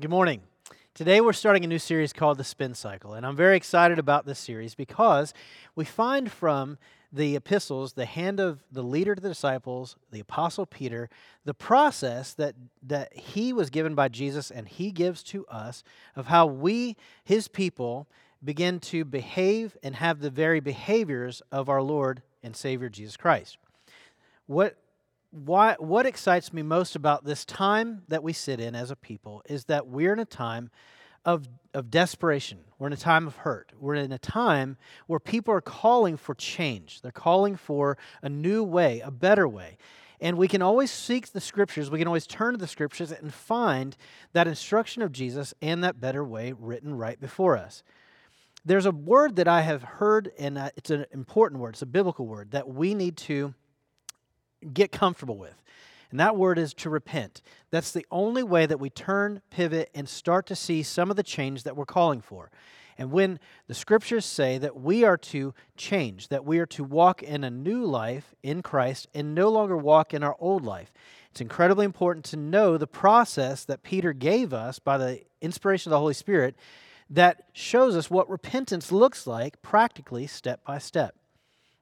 Good morning. Today we're starting a new series called The Spin Cycle, and I'm very excited about this series because we find from the epistles, the hand of the leader to the disciples, the Apostle Peter, the process that he was given by Jesus and he gives to us of how we, his people, begin to behave and have the very behaviors of our Lord and Savior Jesus Christ. What excites me most about this time that we sit in as a people is that we're in a time of desperation. We're in a time of hurt. We're in a time where people are calling for change. They're calling for a new way, a better way. And we can always seek the Scriptures. We can always turn to the Scriptures and find that instruction of Jesus and that better way written right before us. There's a word that I have heard, and it's an important word. It's a biblical word that we need to get comfortable with. And that word is to repent. That's the only way that we turn, pivot, and start to see some of the change that we're calling for. And when the Scriptures say that we are to change, that we are to walk in a new life in Christ and no longer walk in our old life, it's incredibly important to know the process that Peter gave us by the inspiration of the Holy Spirit that shows us what repentance looks like practically, step by step.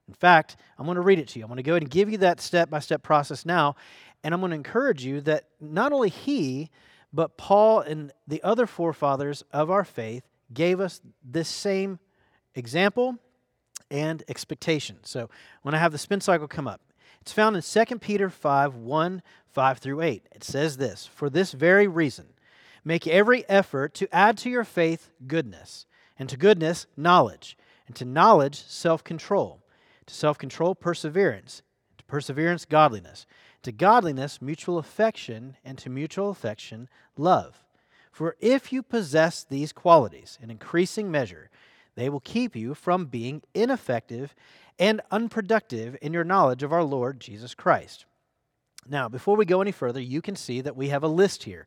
In fact, I'm going to read it to you. I'm going to go ahead and give you that step-by-step process now, and I'm going to encourage you that not only he, but Paul and the other forefathers of our faith gave us this same example and expectation. So when I have the spin cycle come up, it's found in 2 Peter 5:1-8. It says this, "For this very reason, make every effort to add to your faith goodness, and to goodness knowledge, and to knowledge self-control. To self-control, perseverance. To perseverance, godliness. To godliness, mutual affection. And to mutual affection, love. For if you possess these qualities in increasing measure, they will keep you from being ineffective and unproductive in your knowledge of our Lord Jesus Christ." Now, before we go any further, you can see that we have a list here.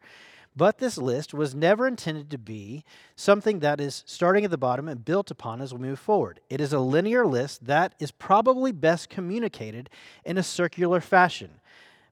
But this list was never intended to be something that is starting at the bottom and built upon as we move forward. It is a linear list that is probably best communicated in a circular fashion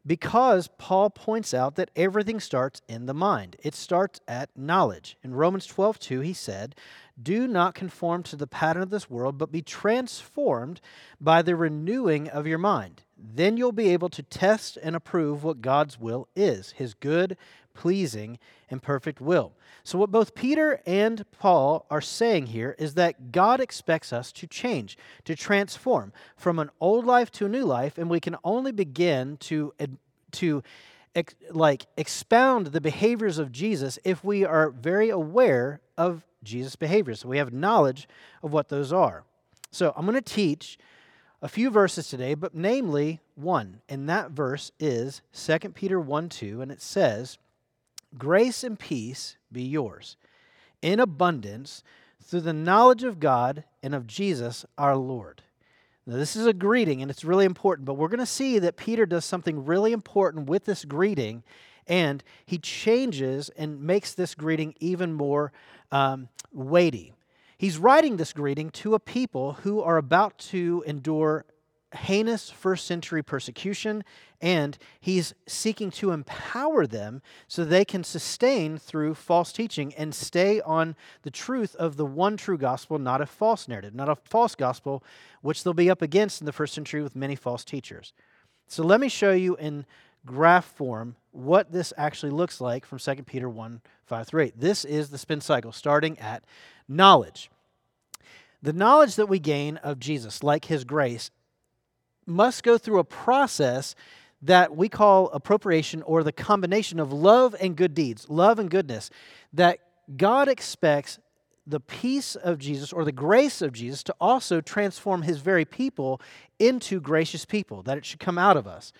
because Paul points out that everything starts in the mind. It starts at knowledge. In Romans 12:2, he said, "Do not conform to the pattern of this world, but be transformed by the renewing of your mind. Then you'll be able to test and approve what God's will is, his good, pleasing, and perfect will." So what both Peter and Paul are saying here is that God expects us to change, to transform from an old life to a new life, and we can only begin to expound the behaviors of Jesus if we are very aware of Jesus' behaviors. So we have knowledge of what those are. So I'm going to teach a few verses today, but namely one, and that verse is 2 Peter 1:2, and it says, "Grace and peace be yours, in abundance, through the knowledge of God and of Jesus our Lord." Now, this is a greeting, and it's really important, but we're going to see that Peter does something really important with this greeting, and he changes and makes this greeting even more weighty. He's writing this greeting to a people who are about to endure heinous first-century persecution, and he's seeking to empower them so they can sustain through false teaching and stay on the truth of the one true gospel, not a false narrative, not a false gospel, which they'll be up against in the first century with many false teachers. So let me show you in graph form what this actually looks like from 2 Peter 1:5-8. This is the spin cycle, starting at knowledge. The knowledge that we gain of Jesus, like his grace, must go through a process that we call appropriation, or the combination of love and good deeds, love and goodness, that God expects the peace of Jesus or the grace of Jesus to also transform his very people into gracious people, that it should come out of us.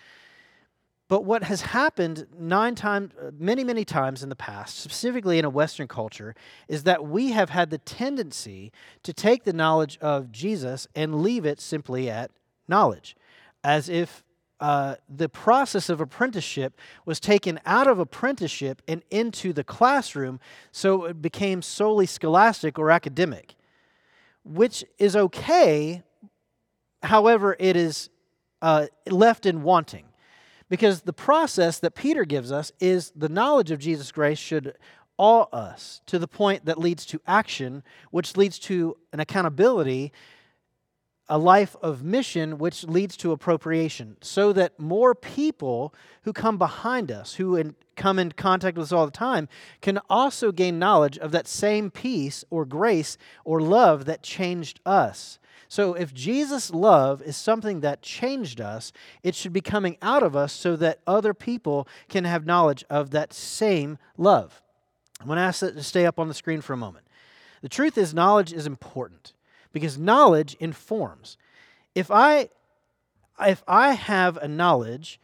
But what has happened many times in the past, specifically in a Western culture, is that we have had the tendency to take the knowledge of Jesus and leave it simply at knowledge, as if the process of apprenticeship was taken out of apprenticeship and into the classroom, so it became solely scholastic or academic, which is okay. However, it is left in wanting, because the process that Peter gives us is the knowledge of Jesus' grace should awe us to the point that leads to action, which leads to an accountability, a life of mission, which leads to appropriation, so that more people who come behind us, who come in contact with us all the time, can also gain knowledge of that same peace or grace or love that changed us. So if Jesus' love is something that changed us, it should be coming out of us so that other people can have knowledge of that same love. I'm going to ask that to stay up on the screen for a moment. The truth is, knowledge is important because knowledge informs. If I have a knowledge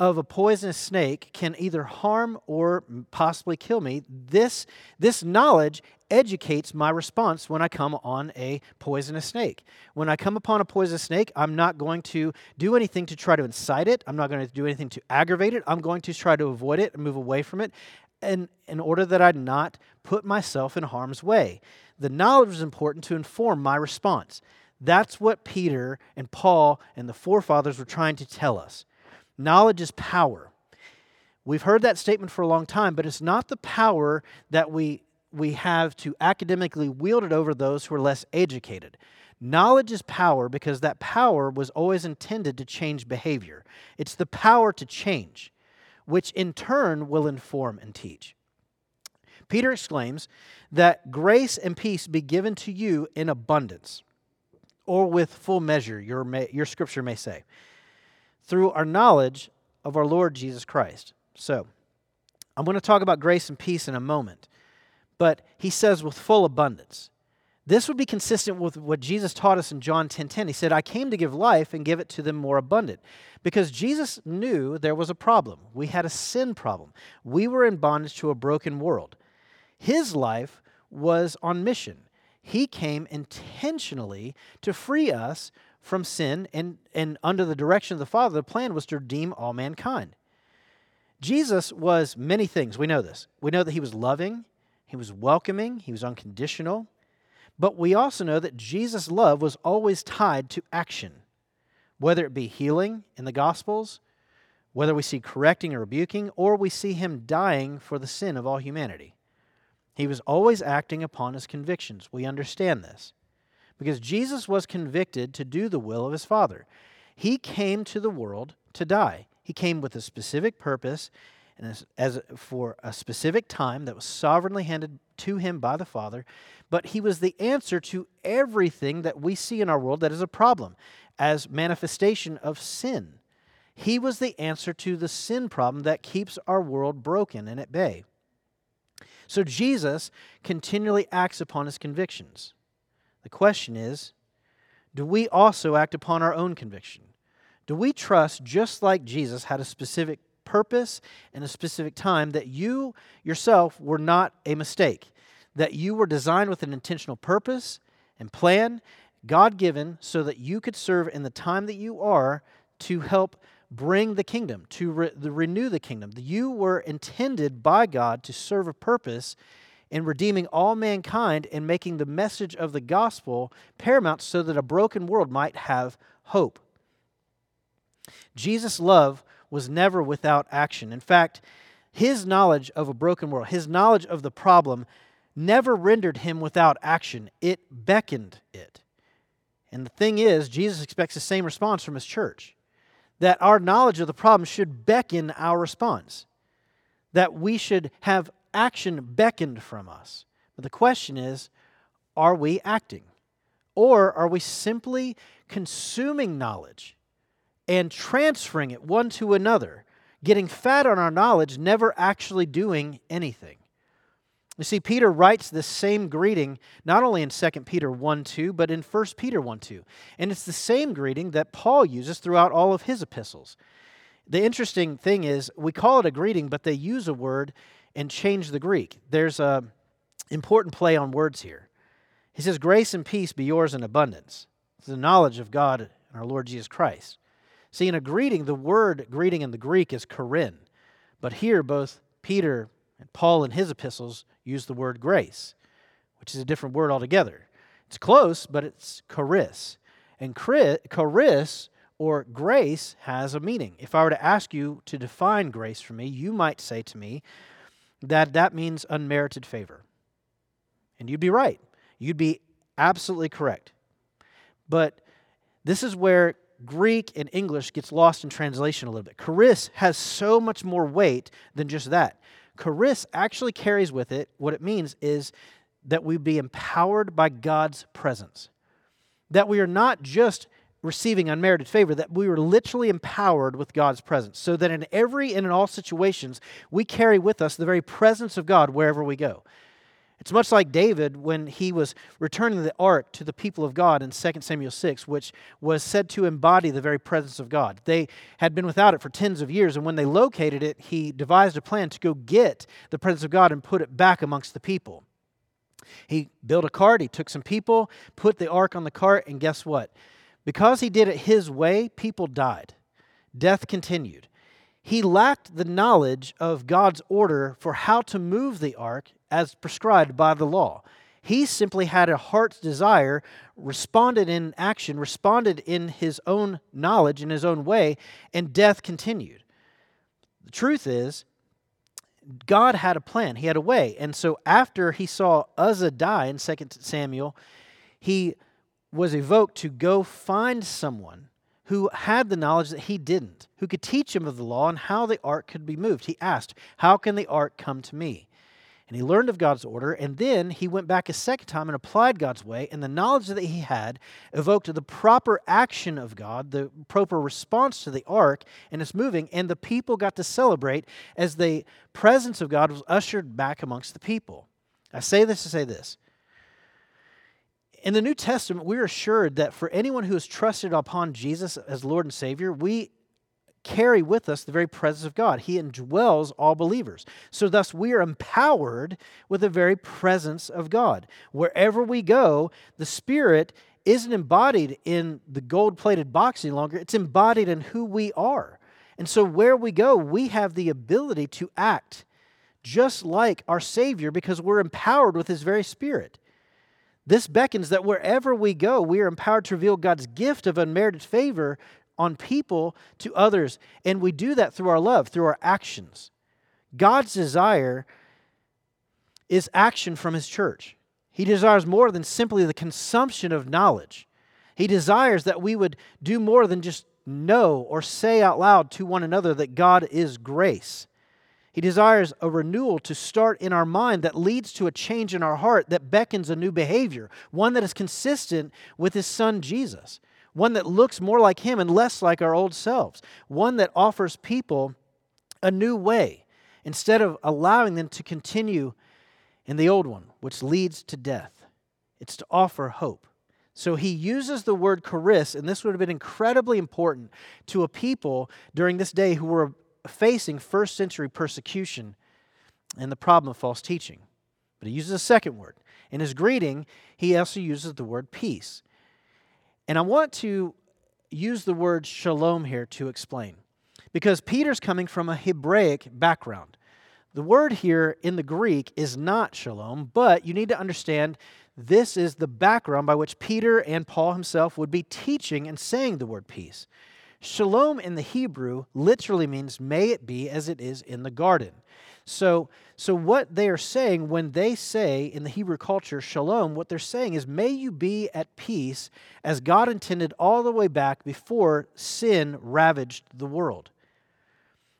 of a poisonous snake can either harm or possibly kill me, this knowledge educates my response when I come on a poisonous snake. When I come upon a poisonous snake, I'm not going to do anything to try to incite it. I'm not going to do anything to aggravate it. I'm going to try to avoid it and move away from it in order that I not put myself in harm's way. The knowledge is important to inform my response. That's what Peter and Paul and the forefathers were trying to tell us. Knowledge is power. We've heard that statement for a long time, but it's not the power that we have to academically wield it over those who are less educated. Knowledge is power because that power was always intended to change behavior. It's the power to change, which in turn will inform and teach. Peter exclaims that grace and peace be given to you in abundance, or with full measure, your scripture may say, through our knowledge of our Lord Jesus Christ. So, I'm going to talk about grace and peace in a moment, but he says with full abundance. This would be consistent with what Jesus taught us in John 10:10. He said, I came to give life and give it to them more abundant. Because Jesus knew there was a problem. We had a sin problem. We were in bondage to a broken world. His life was on mission. He came intentionally to free us from sin, and under the direction of the Father, the plan was to redeem all mankind. Jesus was many things. We know this. We know that he was loving, he was welcoming, he was unconditional. But we also know that Jesus' love was always tied to action, whether it be healing in the Gospels, whether we see correcting or rebuking, or we see him dying for the sin of all humanity. He was always acting upon his convictions. We understand this because Jesus was convicted to do the will of his Father. He came to the world to die. He came with a specific purpose and as for a specific time that was sovereignly handed to him by the Father, but he was the answer to everything that we see in our world that is a problem, as manifestation of sin. He was the answer to the sin problem that keeps our world broken and at bay. So Jesus continually acts upon his convictions. The question is, do we also act upon our own conviction? Do we trust, just like Jesus had a specific purpose and a specific time, that you yourself were not a mistake, that you were designed with an intentional purpose and plan, God-given, so that you could serve in the time that you are to help bring the kingdom, to renew the kingdom. You were intended by God to serve a purpose in redeeming all mankind and making the message of the gospel paramount so that a broken world might have hope. Jesus' love was never without action. In fact, his knowledge of a broken world, his knowledge of the problem, never rendered him without action. It beckoned it. And the thing is, Jesus expects the same response from his church, that our knowledge of the problem should beckon our response, that we should have action beckoned from us. But the question is, are we acting? Or are we simply consuming knowledge and transferring it one to another, getting fat on our knowledge, never actually doing anything? You see, Peter writes this same greeting not only in 2 Peter 1:2, but in 1 Peter 1:2. And it's the same greeting that Paul uses throughout all of his epistles. The interesting thing is, we call it a greeting, but they use a word and change the Greek. There's an important play on words here. He says, grace and peace be yours in abundance. It's the knowledge of God and our Lord Jesus Christ. See, in a greeting, the word greeting in the Greek is korin. But here, both Peter and Paul in his epistles use the word grace, which is a different word altogether. It's close, but it's charis. And charis, or grace, has a meaning. If I were to ask you to define grace for me, you might say to me that means unmerited favor. And you'd be right. You'd be absolutely correct. But this is where Greek and English gets lost in translation a little bit. Charis has so much more weight than just that. Charis actually carries with it, what it means is that we be empowered by God's presence. That we are not just receiving unmerited favor, that we were literally empowered with God's presence. So that in every and in all situations, we carry with us the very presence of God wherever we go. It's much like David when he was returning the ark to the people of God in 2 Samuel 6, which was said to embody the very presence of God. They had been without it for tens of years, and when they located it, he devised a plan to go get the presence of God and put it back amongst the people. He built a cart, he took some people, put the ark on the cart, and guess what? Because he did it his way, people died. Death continued. He lacked the knowledge of God's order for how to move the ark as prescribed by the law. He simply had a heart's desire, responded in action, responded in his own knowledge, in his own way, and death continued. The truth is, God had a plan. He had a way. And so after he saw Uzzah die in 2 Samuel, he was evoked to go find someone who had the knowledge that he didn't, who could teach him of the law and how the ark could be moved. He asked, "How can the ark come to me?" And he learned of God's order, and then he went back a second time and applied God's way, and the knowledge that he had evoked the proper action of God, the proper response to the ark, and its moving, and the people got to celebrate as the presence of God was ushered back amongst the people. I say this to say this. In the New Testament, we're assured that for anyone who has trusted upon Jesus as Lord and Savior, we carry with us the very presence of God. He indwells all believers. So thus we are empowered with the very presence of God. Wherever we go, the Spirit isn't embodied in the gold-plated box any longer. It's embodied in who we are. And so where we go, we have the ability to act just like our Savior because we're empowered with His very Spirit. This beckons that wherever we go, we are empowered to reveal God's gift of unmerited favor on people to others. And we do that through our love, through our actions. God's desire is action from His church. He desires more than simply the consumption of knowledge. He desires that we would do more than just know or say out loud to one another that God is grace. He desires a renewal to start in our mind that leads to a change in our heart that beckons a new behavior, one that is consistent with His Son Jesus, one that looks more like Him and less like our old selves, one that offers people a new way instead of allowing them to continue in the old one, which leads to death. It's to offer hope. So he uses the word charis, and this would have been incredibly important to a people during this day who were facing first century persecution and the problem of false teaching. But he uses a second word. In his greeting, he also uses the word peace. And I want to use the word shalom here to explain, because Peter's coming from a Hebraic background. The word here in the Greek is not shalom, but you need to understand this is the background by which Peter and Paul himself would be teaching and saying the word peace. Shalom in the Hebrew literally means may it be as it is in the garden. So what they are saying when they say in the Hebrew culture shalom, what they're saying is may you be at peace as God intended all the way back before sin ravaged the world.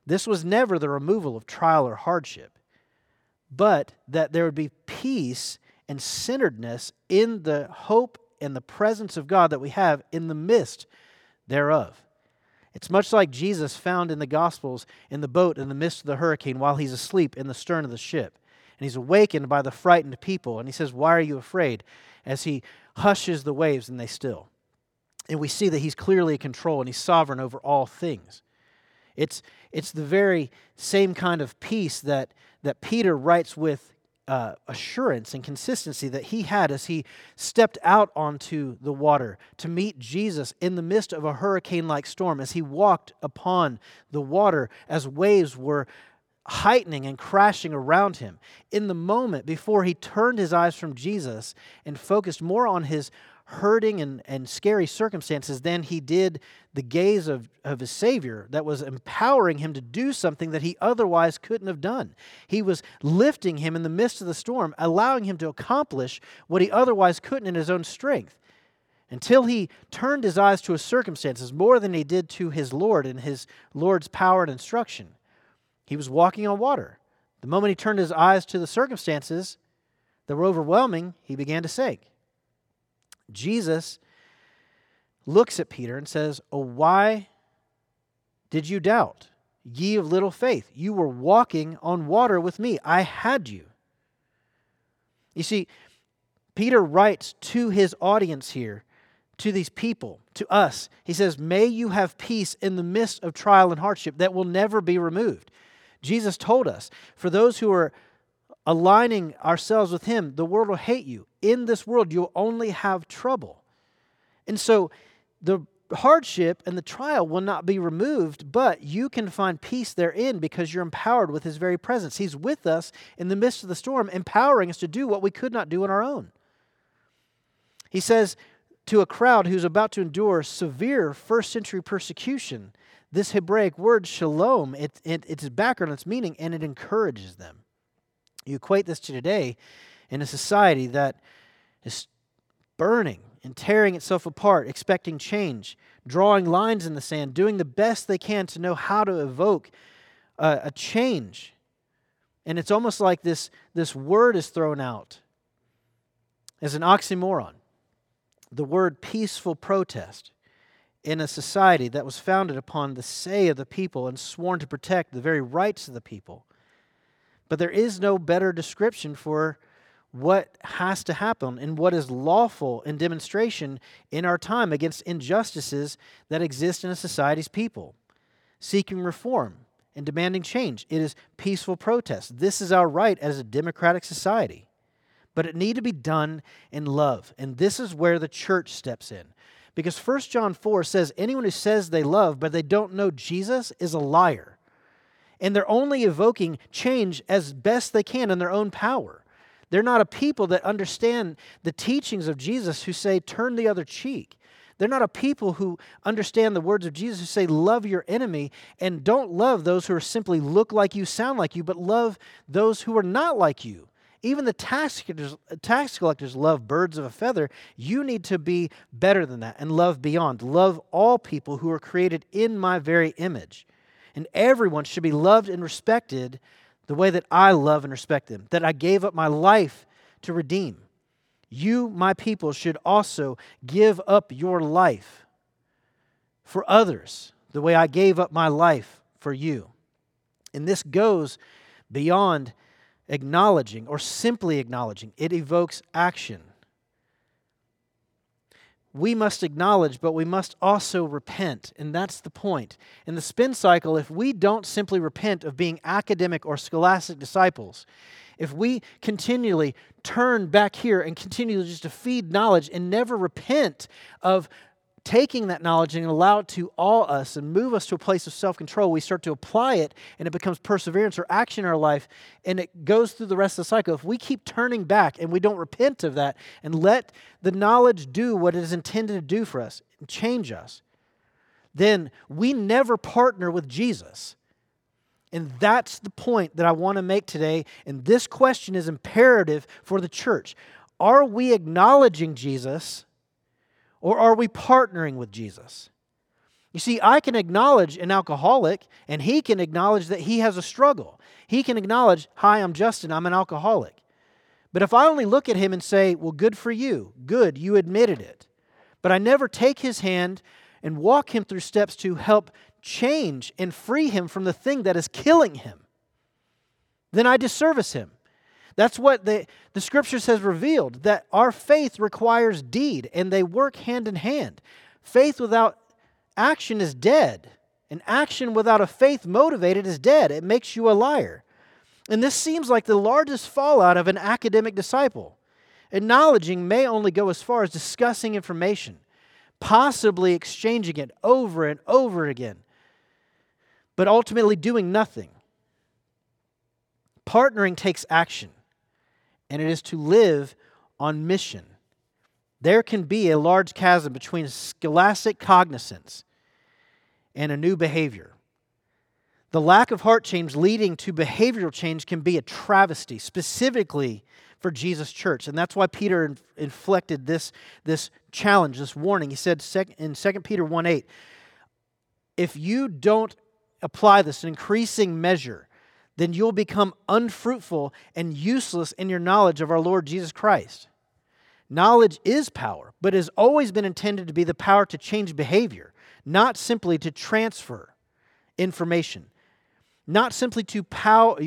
This was never the removal of trial or hardship, but that there would be peace and centeredness in the hope and the presence of God that we have in the midst thereof. It's much like Jesus found in the Gospels in the boat in the midst of the hurricane while he's asleep in the stern of the ship. And he's awakened by the frightened people. And he says, "Why are you afraid?" as he hushes the waves and they still. And we see that he's clearly in control and he's sovereign over all things. It's the very same kind of peace that Peter writes with assurance and consistency that he had as he stepped out onto the water to meet Jesus in the midst of a hurricane-like storm, as he walked upon the water as waves were heightening and crashing around him. In the moment before he turned his eyes from Jesus and focused more on his hurting and scary circumstances than he did the gaze of his Savior that was empowering him to do something that he otherwise couldn't have done. He was lifting him in the midst of the storm, allowing him to accomplish what he otherwise couldn't in his own strength. Until he turned his eyes to his circumstances more than he did to his Lord and his Lord's power and instruction. He was walking on water. The moment he turned his eyes to the circumstances that were overwhelming, he began to sink. Jesus looks at Peter and says, "Oh, why did you doubt, ye of little faith? You were walking on water with me. I had you." You see, Peter writes to his audience here, to these people, to us. He says, may you have peace in the midst of trial and hardship that will never be removed. Jesus told us, for those who are aligning ourselves with him, the world will hate you. In this world, you'll only have trouble. And so the hardship and the trial will not be removed, but you can find peace therein because you're empowered with his very presence. He's with us in the midst of the storm, empowering us to do what we could not do on our own. He says to a crowd who's about to endure severe first-century persecution, this Hebraic word shalom, it's background, its meaning, and it encourages them. You equate this to today in a society that is burning and tearing itself apart, expecting change, drawing lines in the sand, doing the best they can to know how to evoke a change. And it's almost like this word is thrown out as an oxymoron. The word peaceful protest in a society that was founded upon the say of the people and sworn to protect the very rights of the people. But there is no better description for what has to happen and what is lawful in demonstration in our time against injustices that exist in a society's people. Seeking reform and demanding change, it is peaceful protest. This is our right as a democratic society. But it need to be done in love. And this is where the church steps in. Because 1 John 4 says, anyone who says they love but they don't know Jesus is a liar. And they're only evoking change as best they can in their own power. They're not a people that understand the teachings of Jesus who say, turn the other cheek. They're not a people who understand the words of Jesus who say, love your enemy, and don't love those who are simply look like you, sound like you, but love those who are not like you. Even the tax collectors love birds of a feather. You need to be better than that and love beyond. Love all people who are created in my very image. And everyone should be loved and respected the way that I love and respect them, that I gave up my life to redeem. You, my people, should also give up your life for others the way I gave up my life for you. And this goes beyond acknowledging or simply acknowledging. It evokes action. We must acknowledge, but we must also repent, and that's the point. In the spin cycle, if we don't simply repent of being academic or scholastic disciples, if we continually turn back here and continue just to feed knowledge and never repent of taking that knowledge and allow it to awe us and move us to a place of self-control, we start to apply it, and it becomes perseverance or action in our life, and it goes through the rest of the cycle. If we keep turning back and we don't repent of that and let the knowledge do what it is intended to do for us and change us, then we never partner with Jesus. And that's the point that I want to make today, and this question is imperative for the church. Are we acknowledging Jesus? Or are we partnering with Jesus? You see, I can acknowledge an alcoholic, and he can acknowledge that he has a struggle. He can acknowledge, hi, I'm Justin, I'm an alcoholic. But if I only look at him and say, well, good for you. Good, you admitted it. But I never take his hand and walk him through steps to help change and free him from the thing that is killing him. Then I disservice him. That's what the Scriptures has revealed, that our faith requires deed, and they work hand in hand. Faith without action is dead, and action without a faith motivated is dead. It makes you a liar. And this seems like the largest fallout of an academic disciple. Acknowledging may only go as far as discussing information, possibly exchanging it over and over again, but ultimately doing nothing. Partnering takes action. And it is to live on mission. there can be a large chasm between scholastic cognizance and a new behavior. The lack of heart change leading to behavioral change can be a travesty, specifically for Jesus' church. And that's why Peter inflected this challenge, this warning. He said in 2 Peter 1:8, if you don't apply this in increasing measure, then you'll become unfruitful and useless in your knowledge of our Lord Jesus Christ. Knowledge is power, but has always been intended to be the power to change behavior, not simply to transfer information, not simply to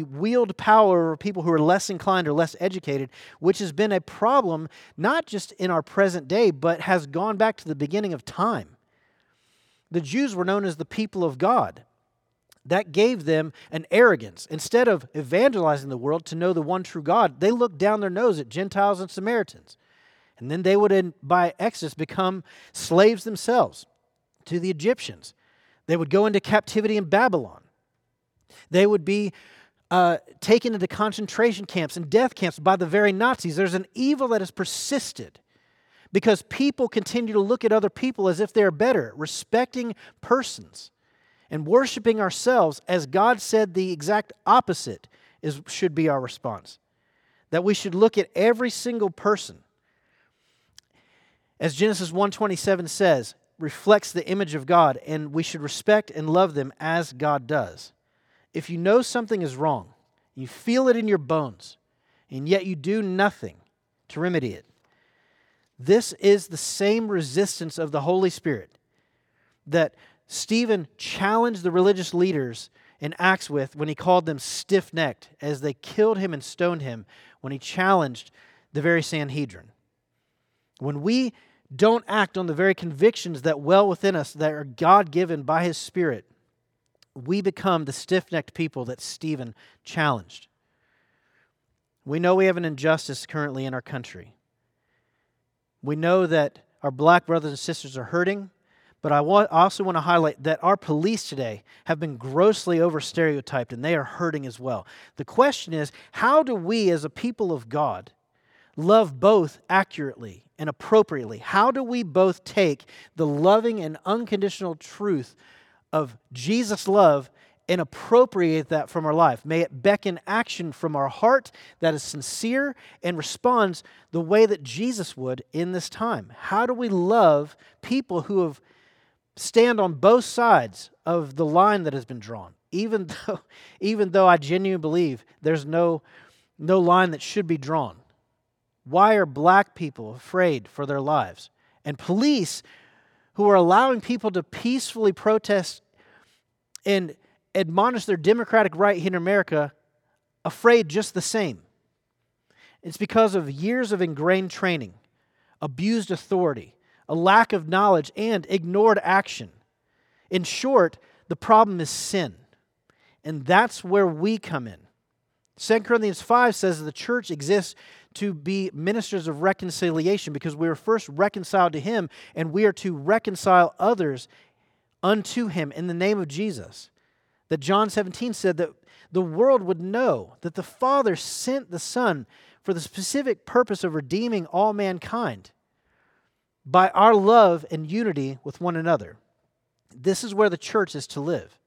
wield power over people who are less inclined or less educated, which has been a problem not just in our present day, but has gone back to the beginning of time. The Jews were known as the people of God. That gave them an arrogance. Instead of evangelizing the world to know the one true God, they looked down their nose at Gentiles and Samaritans. And then they would, by exodus, become slaves themselves to the Egyptians. They would go into captivity in Babylon. They would be taken into concentration camps and death camps by the very Nazis. There's an evil that has persisted because people continue to look at other people as if they're better, respecting persons. And worshiping ourselves, as God said the exact opposite, should be our response. That we should look at every single person, as Genesis 1:27 says, reflects the image of God, and we should respect and love them as God does. If you know something is wrong, you feel it in your bones, and yet you do nothing to remedy it, this is the same resistance of the Holy Spirit that Stephen challenged the religious leaders in Acts with when he called them stiff-necked as they killed him and stoned him when he challenged the very Sanhedrin. When we don't act on the very convictions that well within us that are God-given by His Spirit, we become the stiff-necked people that Stephen challenged. We know we have an injustice currently in our country. We know that our black brothers and sisters are hurting. But I also want to highlight that our police today have been grossly over-stereotyped, and they are hurting as well. The question is, how do we as a people of God love both accurately and appropriately? How do we both take the loving and unconditional truth of Jesus' love and appropriate that from our life? May it beckon action from our heart that is sincere and responds the way that Jesus would in this time. How do we love people who have stand on both sides of the line that has been drawn, even though I genuinely believe there's no line that should be drawn? Why are black people afraid for their lives? And police who are allowing people to peacefully protest and admonish their democratic right here in America afraid just the same. It's because of years of ingrained training, abused authority, a lack of knowledge, and ignored action. In short, the problem is sin. And that's where we come in. 2 Corinthians 5 says that the church exists to be ministers of reconciliation because we were first reconciled to Him, and we are to reconcile others unto Him in the name of Jesus. That John 17 said that the world would know that the Father sent the Son for the specific purpose of redeeming all mankind by our love and unity with one another. This is where the church is to live.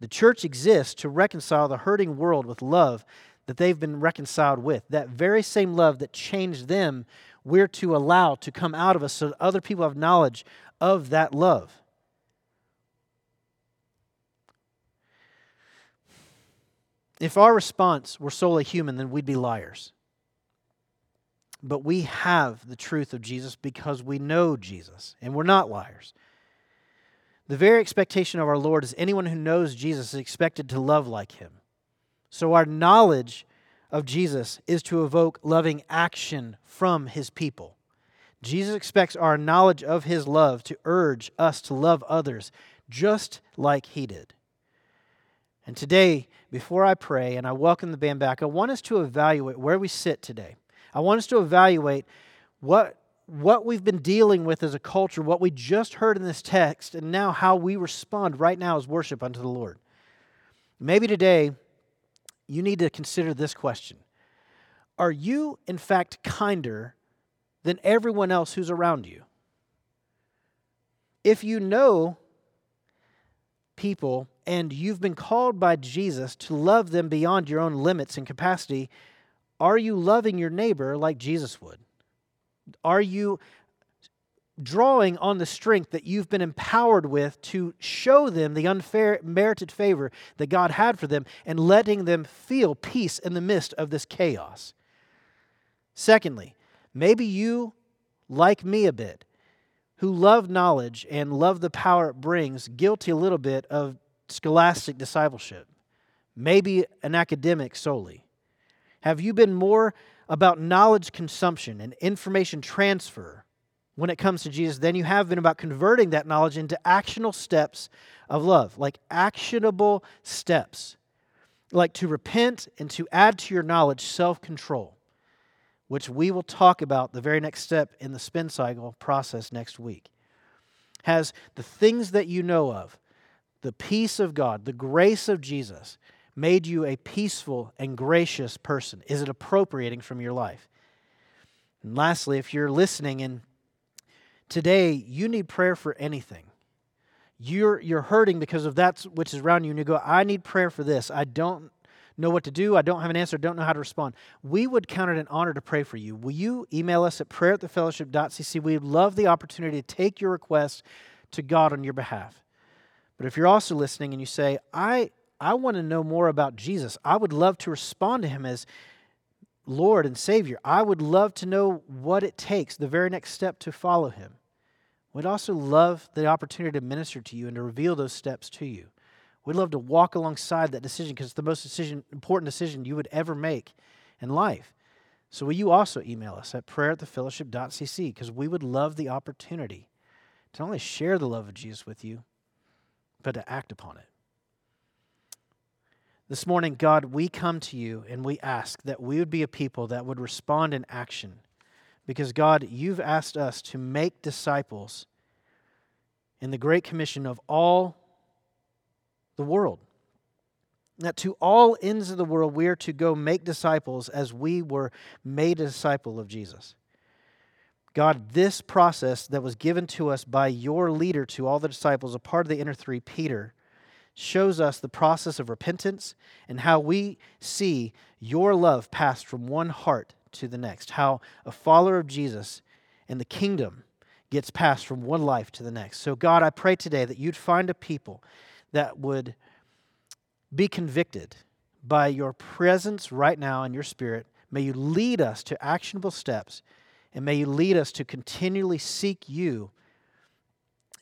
The church exists to reconcile the hurting world with love that they've been reconciled with. That very same love that changed them, we're to allow to come out of us so that other people have knowledge of that love. If our response were solely human, then we'd be liars. But we have the truth of Jesus because we know Jesus, and we're not liars. The very expectation of our Lord is anyone who knows Jesus is expected to love like Him. So our knowledge of Jesus is to evoke loving action from His people. Jesus expects our knowledge of His love to urge us to love others just like He did. And today, before I pray and I welcome the band back, I want us to evaluate where we sit today. I want us to evaluate what we've been dealing with as a culture, what we just heard in this text, and now how we respond right now as worship unto the Lord. Maybe today you need to consider this question. Are you, in fact, kinder than everyone else who's around you. If you know people and you've been called by Jesus to love them beyond your own limits and capacity, are you loving your neighbor like Jesus would? Are you drawing on the strength that you've been empowered with to show them the unfair merited favor that God had for them and letting them feel peace in the midst of this chaos? Secondly, maybe you, like me a bit, who love knowledge and love the power it brings, guilty a little bit of scholastic discipleship, maybe an academic solely. Have you been more about knowledge consumption and information transfer when it comes to Jesus than you have been about converting that knowledge into actionable steps of love, like actionable steps, like to repent and to add to your knowledge self-control, which we will talk about the very next step in the spin cycle process next week? Has the things that you know of, the peace of God, the grace of Jesus, made you a peaceful and gracious person? Is it appropriating from your life? And lastly, if you're listening and today you need prayer for anything, you're hurting because of that which is around you, and you go, I need prayer for this, I don't know what to do, I don't have an answer, don't know how to respond, we would count it an honor to pray for you. Will you email us at prayer@thefellowship.cc? We would love the opportunity to take your request to God on your behalf. But if you're also listening and you say, I want to know more about Jesus, I would love to respond to him as Lord and Savior, I would love to know what it takes, the very next step to follow him, we'd also love the opportunity to minister to you and to reveal those steps to you. We'd love to walk alongside that decision because it's the most important decision you would ever make in life. So will you also email us at prayer@thefellowship.cc, because we would love the opportunity to not only share the love of Jesus with you, but to act upon it. This morning, God, we come to you and we ask that we would be a people that would respond in action, because, God, you've asked us to make disciples in the Great Commission of all the world. That to all ends of the world we are to go make disciples as we were made a disciple of Jesus. God, this process that was given to us by your leader to all the disciples, a part of the inner three, Peter, shows us the process of repentance and how we see your love passed from one heart to the next, how a follower of Jesus and the kingdom gets passed from one life to the next. So God, I pray today that you'd find a people that would be convicted by your presence right now in your Spirit. May you lead us to actionable steps, and may you lead us to continually seek you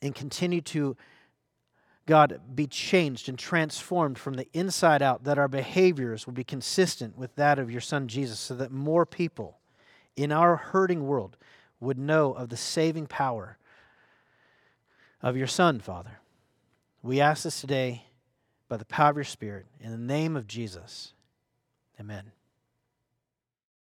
and continue to, God, be changed and transformed from the inside out, that our behaviors will be consistent with that of your Son Jesus, so that more people in our hurting world would know of the saving power of your Son, Father. We ask this today by the power of your Spirit, in the name of Jesus. Amen.